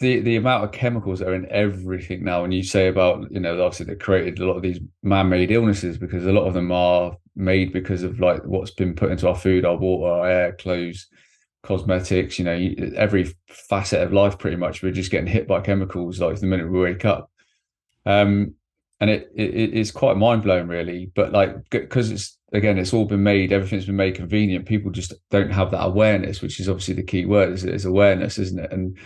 the amount of chemicals that are in everything now, and you say about, you know, obviously they created a lot of these man-made illnesses, because a lot of them are made because of like what's been put into our food, our water, our air, clothes, cosmetics, you know, every facet of life pretty much. We're just getting hit by chemicals like the minute we wake up. And it is quite mind-blowing really, but like, because it's, again, it's all been made, everything's been made convenient, people just don't have that awareness, which is obviously the key word is awareness, isn't it? And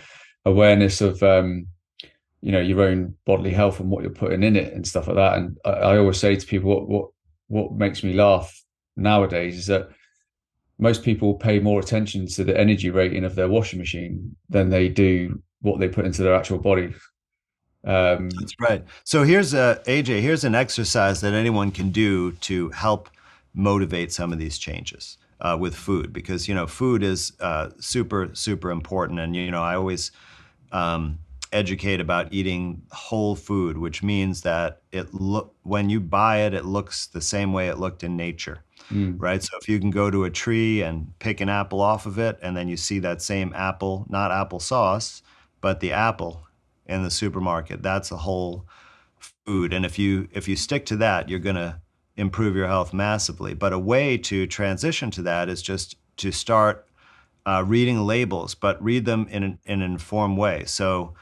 awareness of you know, your own bodily health and what you're putting in it and stuff like that. And I always say to people, what makes me laugh nowadays is that most people pay more attention to the energy rating of their washing machine than they do what they put into their actual body. That's right. So here's AJ, here's an exercise that anyone can do to help motivate some of these changes with food, because, you know, food is super, super important. And, you know, I always educate about eating whole food, which means that when you buy it, it looks the same way it looked in nature. Mm. Right? So if you can go to a tree and pick an apple off of it, and then you see that same apple, not applesauce, but the apple in the supermarket, that's a whole food. And if you stick to that, you're going to improve your health massively. But a way to transition to that is just to start reading labels, but read them in an informed way. So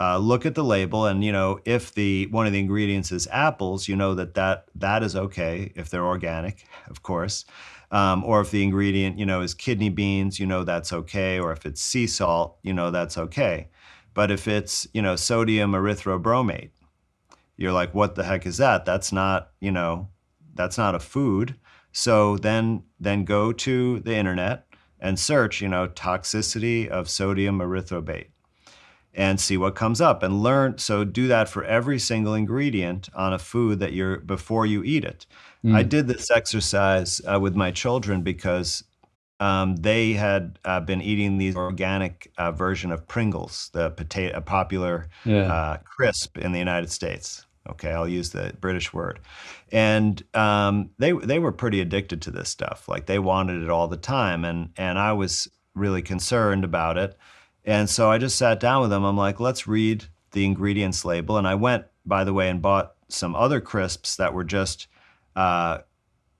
look at the label, and, you know, if one of the ingredients is apples, you know that is okay if they're organic, of course. Or if the ingredient, you know, is kidney beans, you know that's okay. Or if it's sea salt, you know that's okay. But if it's, you know, sodium erythrobromate, you're like, what the heck is that? That's not, you know, that's not a food. So then go to the internet and search, you know, toxicity of sodium erythobromate, and see what comes up and learn. So do that for every single ingredient on a food that before you eat it. Mm. I did this exercise with my children because they had been eating the organic version of Pringles, a popular crisp in the United States. Okay, I'll use the British word. And they were pretty addicted to this stuff. Like, they wanted it all the time. And I was really concerned about it. And so I just sat down with them. I'm like, let's read the ingredients label. And I went, by the way, and bought some other crisps that were just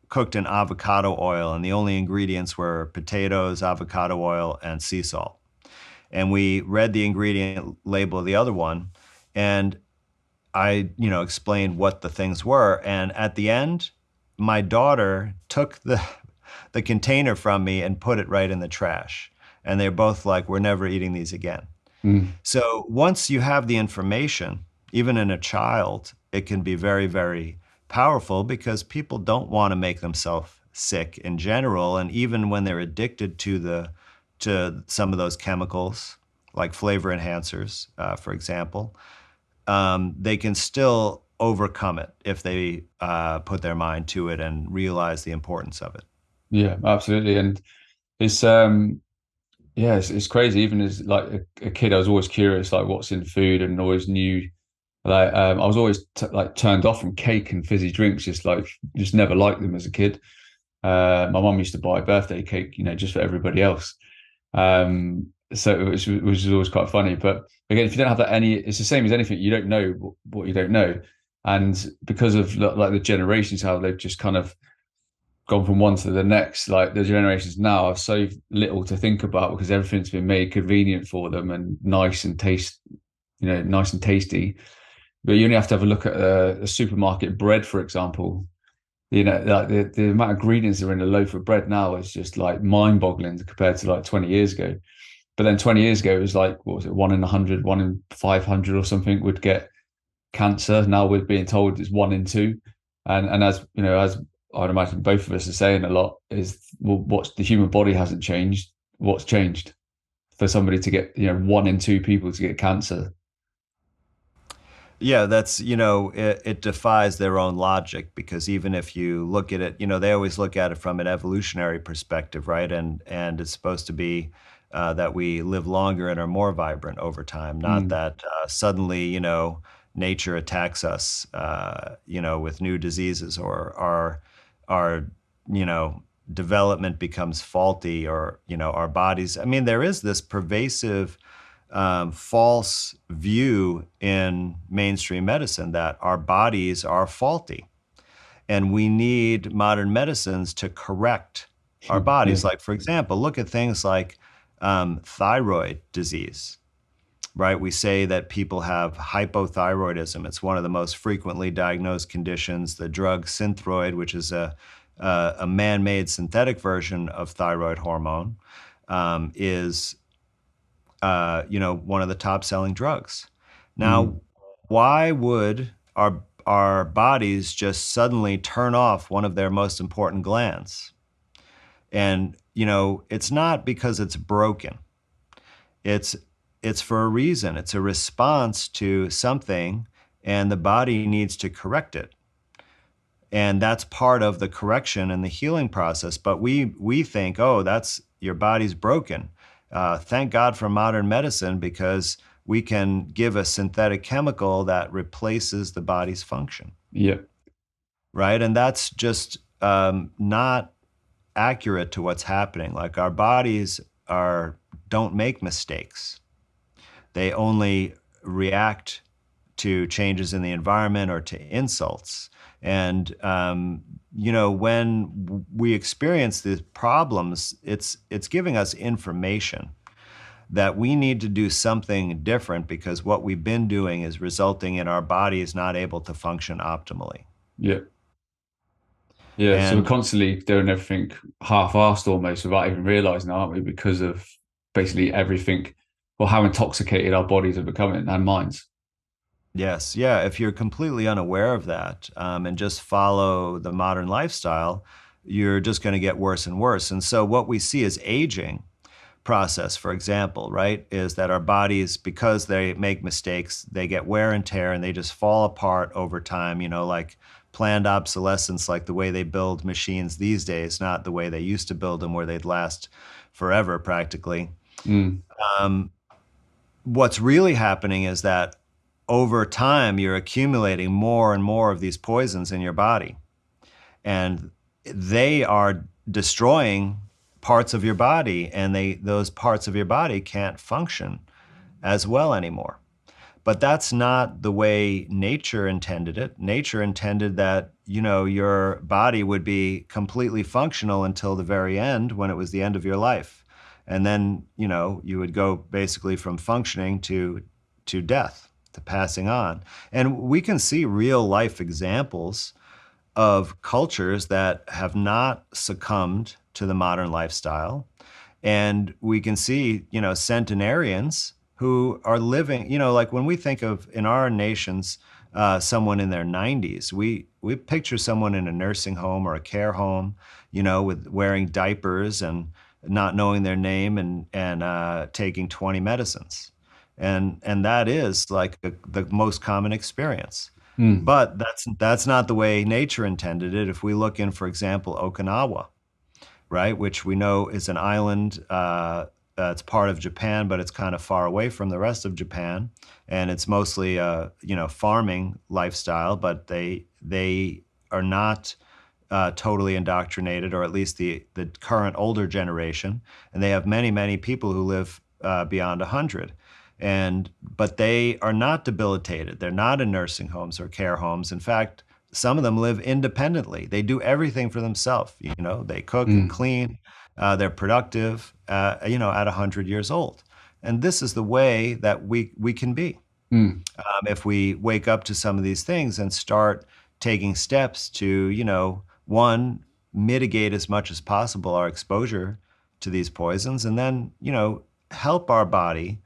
cooked in avocado oil. And the only ingredients were potatoes, avocado oil, and sea salt. And we read the ingredient label of the other one. And I, you know, explained what the things were. And at the end, my daughter took the container from me and put it right in the trash. And they're both like, we're never eating these again. Mm. So once you have the information, even in a child, it can be very, very powerful, because people don't want to make themselves sick in general. And even when they're addicted to some of those chemicals, like flavor enhancers, for example, they can still overcome it if they put their mind to it and realize the importance of it. Yeah, absolutely. And it's... Yeah, it's crazy. Even as like a kid, I was always curious, like what's in food, and always knew. Like I was always like turned off from cake and fizzy drinks. Just never liked them as a kid. My mum used to buy birthday cake, you know, just for everybody else. So it was always quite funny. But again, if you don't have that it's the same as anything. You don't know what you don't know, and because of like the generations, how they've just kind of gone from one to the next, like the generations now have so little to think about because everything's been made convenient for them and nice and tasty. But you only have to have a look at a supermarket bread, for example. You know, like the amount of ingredients that are in a loaf of bread now is just like mind-boggling compared to like 20 years ago. But then 20 years ago it was like, what was it, 1 in 100, 1 in 500 or something would get cancer. Now we're being told it's 1 in 2, and as you know, as I'd imagine both of us are saying a lot, is, well, what's the human body hasn't changed. What's changed for somebody to get, you know, 1 in 2 people to get cancer? Yeah, that's, you know, it defies their own logic, because even if you look at it, you know, they always look at it from an evolutionary perspective, right? And it's supposed to be that we live longer and are more vibrant over time, not that suddenly, you know, nature attacks us, you know, with new diseases, or our, you know, development becomes faulty, or, you know, our bodies. I mean, there is this pervasive false view in mainstream medicine that our bodies are faulty. And we need modern medicines to correct our bodies. Like, for example, look at things like thyroid disease, right? We say that people have hypothyroidism. It's one of the most frequently diagnosed conditions. The drug Synthroid, which is a man-made synthetic version of thyroid hormone, is one of the top-selling drugs. Now, why would our bodies just suddenly turn off one of their most important glands? And, you know, it's not because it's broken. It's for a reason. It's a response to something, and the body needs to correct it. And that's part of the correction and the healing process. But we think, oh, that's your body's broken. Thank God for modern medicine, because we can give a synthetic chemical that replaces the body's function. Yeah. Right? And that's just not accurate to what's happening. Like, our bodies don't make mistakes. They only react to changes in the environment or to insults. And, when we experience these problems, it's giving us information that we need to do something different, because what we've been doing is resulting in our bodies not able to function optimally. Yeah. Yeah. And so we're constantly doing everything half-assed almost without even realizing, aren't we? Because of basically everything, or how intoxicated our bodies are becoming and minds. Yes. Yeah. If you're completely unaware of that and just follow the modern lifestyle, you're just going to get worse and worse. And so what we see is aging process, for example, right, is that our bodies, because they make mistakes, they get wear and tear, and they just fall apart over time, like planned obsolescence, like the way they build machines these days, not the way they used to build them, where they'd last forever practically. What's really happening is that over time, you're accumulating more and more of these poisons in your body, and they are destroying parts of your body, and those parts of your body can't function as well anymore. But that's not the way nature intended it. Nature intended that, your body would be completely functional until the very end, when it was the end of your life. And then, you would go basically from functioning to death, to passing on. And we can see real life examples of cultures that have not succumbed to the modern lifestyle. And we can see, centenarians who are living, like when we think of in our nations, someone in their 90s, we picture someone in a nursing home or a care home, with wearing diapers and not knowing their name and taking 20 medicines. And that is like the most common experience. But that's not the way nature intended it. If we look in, for example, Okinawa, right, which we know is an island, it's part of Japan, but it's kind of far away from the rest of Japan, and it's mostly farming lifestyle. But they are not totally indoctrinated, or at least the current older generation, and they have many people who live beyond 100. But they are not debilitated. They're not in nursing homes or care homes. In fact, some of them live independently. They do everything for themselves. They cook and clean. They're productive. At 100 years old. And this is the way that we can be. If we wake up to some of these things and start taking steps to, one, mitigate as much as possible our exposure to these poisons, and then, help our body.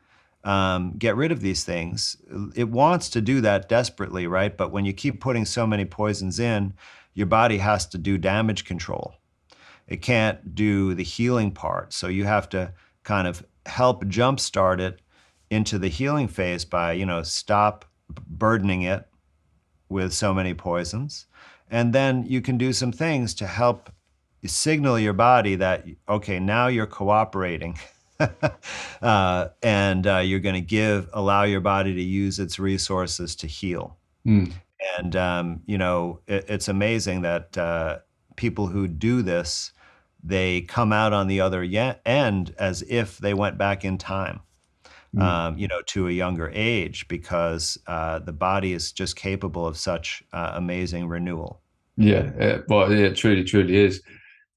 Get rid of these things. It wants to do that desperately, right? But when you keep putting so many poisons in, your body has to do damage control. It can't do the healing part. So you have to kind of help jumpstart it into the healing phase by, stop burdening it with so many poisons. And then you can do some things to help signal your body that, okay, now you're cooperating. You're going to allow your body to use its resources to heal. And, it's amazing that people who do this, they come out on the other end as if they went back in time. to a younger age, because the body is just capable of such amazing renewal. Yeah, well, it truly is.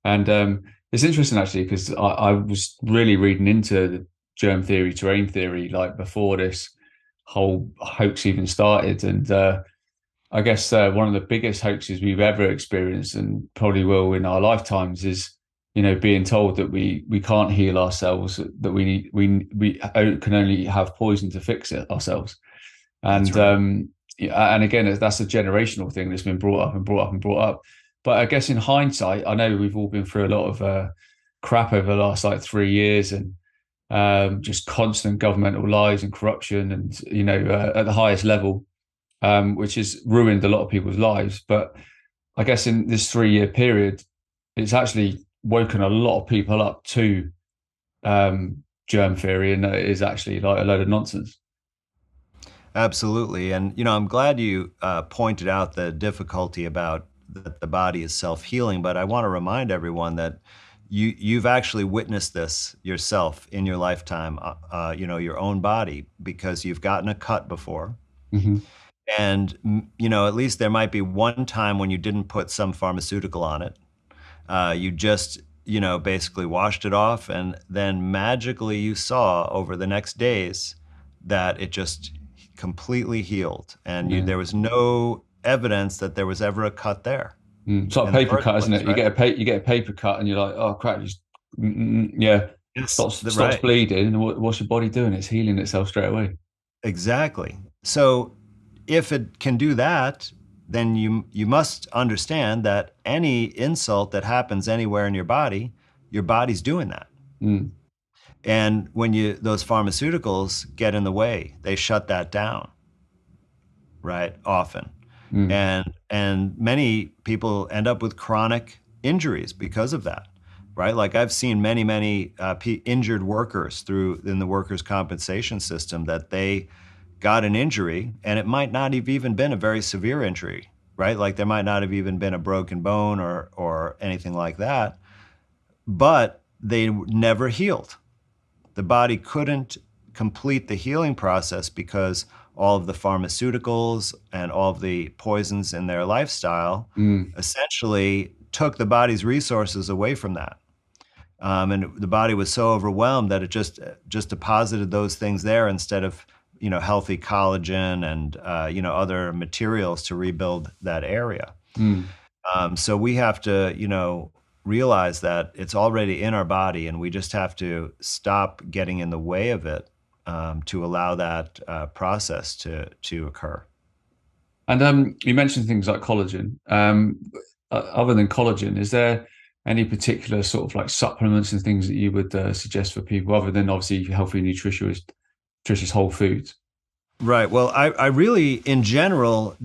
And it's interesting, actually, because I was really reading into the germ theory, terrain theory, like before this whole hoax even started. And I guess one of the biggest hoaxes we've ever experienced, and probably will in our lifetimes, is, you know, being told that we can't heal ourselves, that we can only have poison to fix it ourselves. And that's right. And again, that's a generational thing that's been brought up and brought up and brought up. But I guess in hindsight, I know we've all been through a lot of crap over the last 3 years, and just constant governmental lies and corruption, and at the highest level, which has ruined a lot of people's lives. But I guess in this 3-year period, it's actually woken a lot of people up to germ theory, and it is actually like a load of nonsense. Absolutely. And I'm glad you pointed out the difficulty about that the body is self-healing, but I want to remind everyone that you've actually witnessed this yourself in your lifetime, your own body, because you've gotten a cut before. Mm-hmm. And at least there might be one time when you didn't put some pharmaceutical on it. You just, basically washed it off, and then magically you saw over the next days that it just completely healed, and there was no evidence that there was ever a cut there. It's like a paper cut, isn't it? Right? You get a paper cut, and you're like, oh crap, stops bleeding, and what's your body doing? It's healing itself straight away. Exactly. So if it can do that, then you must understand that any insult that happens anywhere in your body, your body's doing that. Mm. And when those pharmaceuticals get in the way, they shut that down, right? Often. Mm. And many people end up with chronic injuries because of that, right? Like I've seen many injured workers in the workers' compensation system, that they got an injury, and it might not have even been a very severe injury, right? Like there might not have even been a broken bone or anything like that, but they never healed. The body couldn't complete the healing process because all of the pharmaceuticals and all of the poisons in their lifestyle essentially took the body's resources away from that. And the body was so overwhelmed that it just deposited those things there instead of healthy collagen and other materials to rebuild that area. Mm. So we have to realize that it's already in our body, and we just have to stop getting in the way of it to allow that process to occur. And you mentioned things like collagen. Other than collagen, is there any particular sort of like supplements and things that you would suggest for people, other than obviously healthy nutritious whole foods? Right. Well, I really, in general,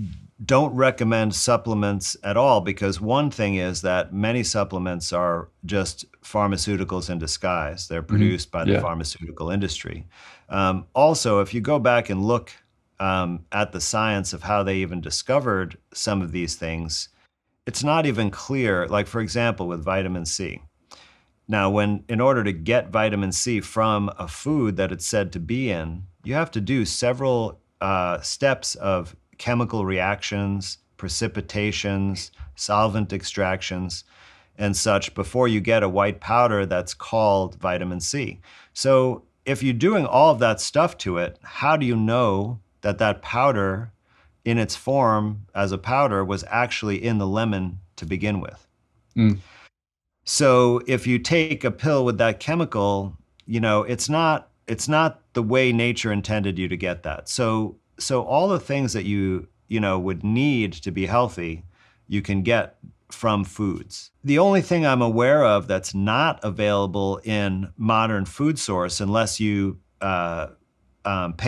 don't recommend supplements at all, because one thing is that many supplements are just pharmaceuticals in disguise. They're produced by the pharmaceutical industry. Also, if you go back and look at the science of how they even discovered some of these things, it's not even clear. Like, for example, with vitamin C. Now, in order to get vitamin C from a food that it's said to be in, you have to do several steps of chemical reactions, precipitations, solvent extractions, and such before you get a white powder that's called vitamin C. So if you're doing all of that stuff to it, how do you know that that powder in its form as a powder was actually in the lemon to begin with? Mm. So if you take a pill with that chemical, it's not the way nature intended you to get that. So all the things that you would need to be healthy, you can get from foods. The only thing I'm aware of that's not available in modern food source, unless you pay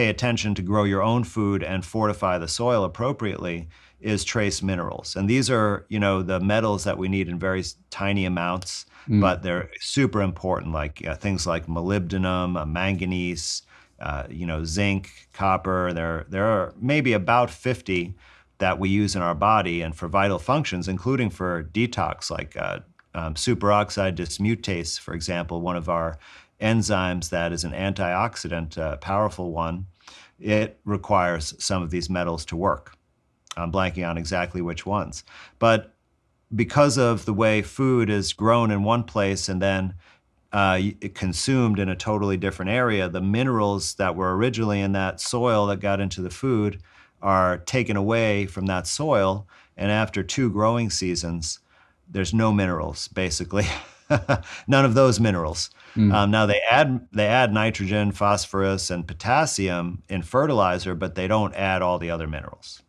attention to grow your own food and fortify the soil appropriately, is trace minerals. And these are, the metals that we need in very tiny amounts, but they're super important, like things like molybdenum, manganese, zinc, copper. There are maybe about 50 that we use in our body and for vital functions, including for detox, like superoxide dismutase, for example, one of our enzymes that is an antioxidant, a powerful one, it requires some of these metals to work. I'm blanking on exactly which ones. But because of the way food is grown in one place and then consumed in a totally different area, the minerals that were originally in that soil that got into the food are taken away from that soil. And after 2 growing seasons, there's no minerals, basically. None of those minerals. Now they add nitrogen, phosphorus, and potassium in fertilizer, but they don't add all the other minerals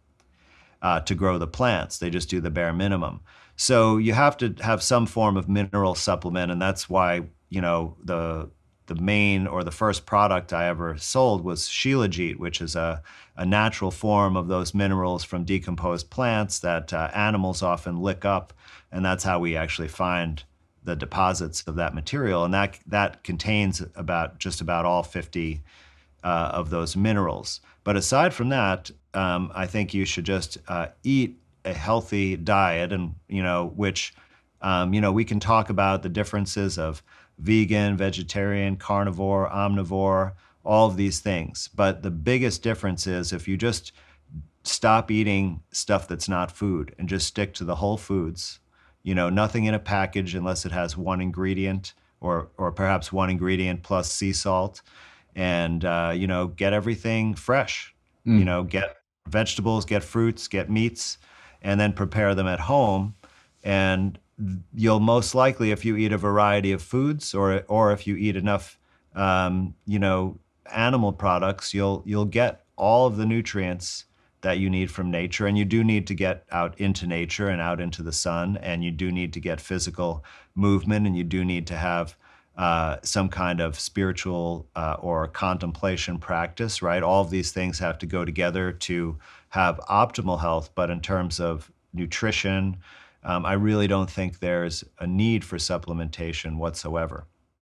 to grow the plants. They just do the bare minimum. So you have to have some form of mineral supplement, and that's why, you know, the main or the first product I ever sold was Shilajit, which is a natural form of those minerals from decomposed plants that animals often lick up, and that's how we actually find the deposits of that material, and that contains about just about all 50 of those minerals. But aside from that, I think you should just eat a healthy diet, and which we can talk about the differences of vegan, vegetarian, carnivore, omnivore, all of these things. But the biggest difference is if you just stop eating stuff that's not food and just stick to the whole foods. You know, nothing in a package unless it has one ingredient or perhaps one ingredient plus sea salt, and get everything fresh. Get vegetables, get fruits, get meats, and then prepare them at home. And you'll most likely, if you eat a variety of foods or if you eat enough animal products, you'll get all of the nutrients that you need from nature. And you do need to get out into nature and out into the sun, and you do need to get physical movement, and you do need to have some kind of spiritual or contemplation practice, right? All of these things have to go together to have optimal health. But in terms of nutrition, I really don't think there's a need for supplementation whatsoever.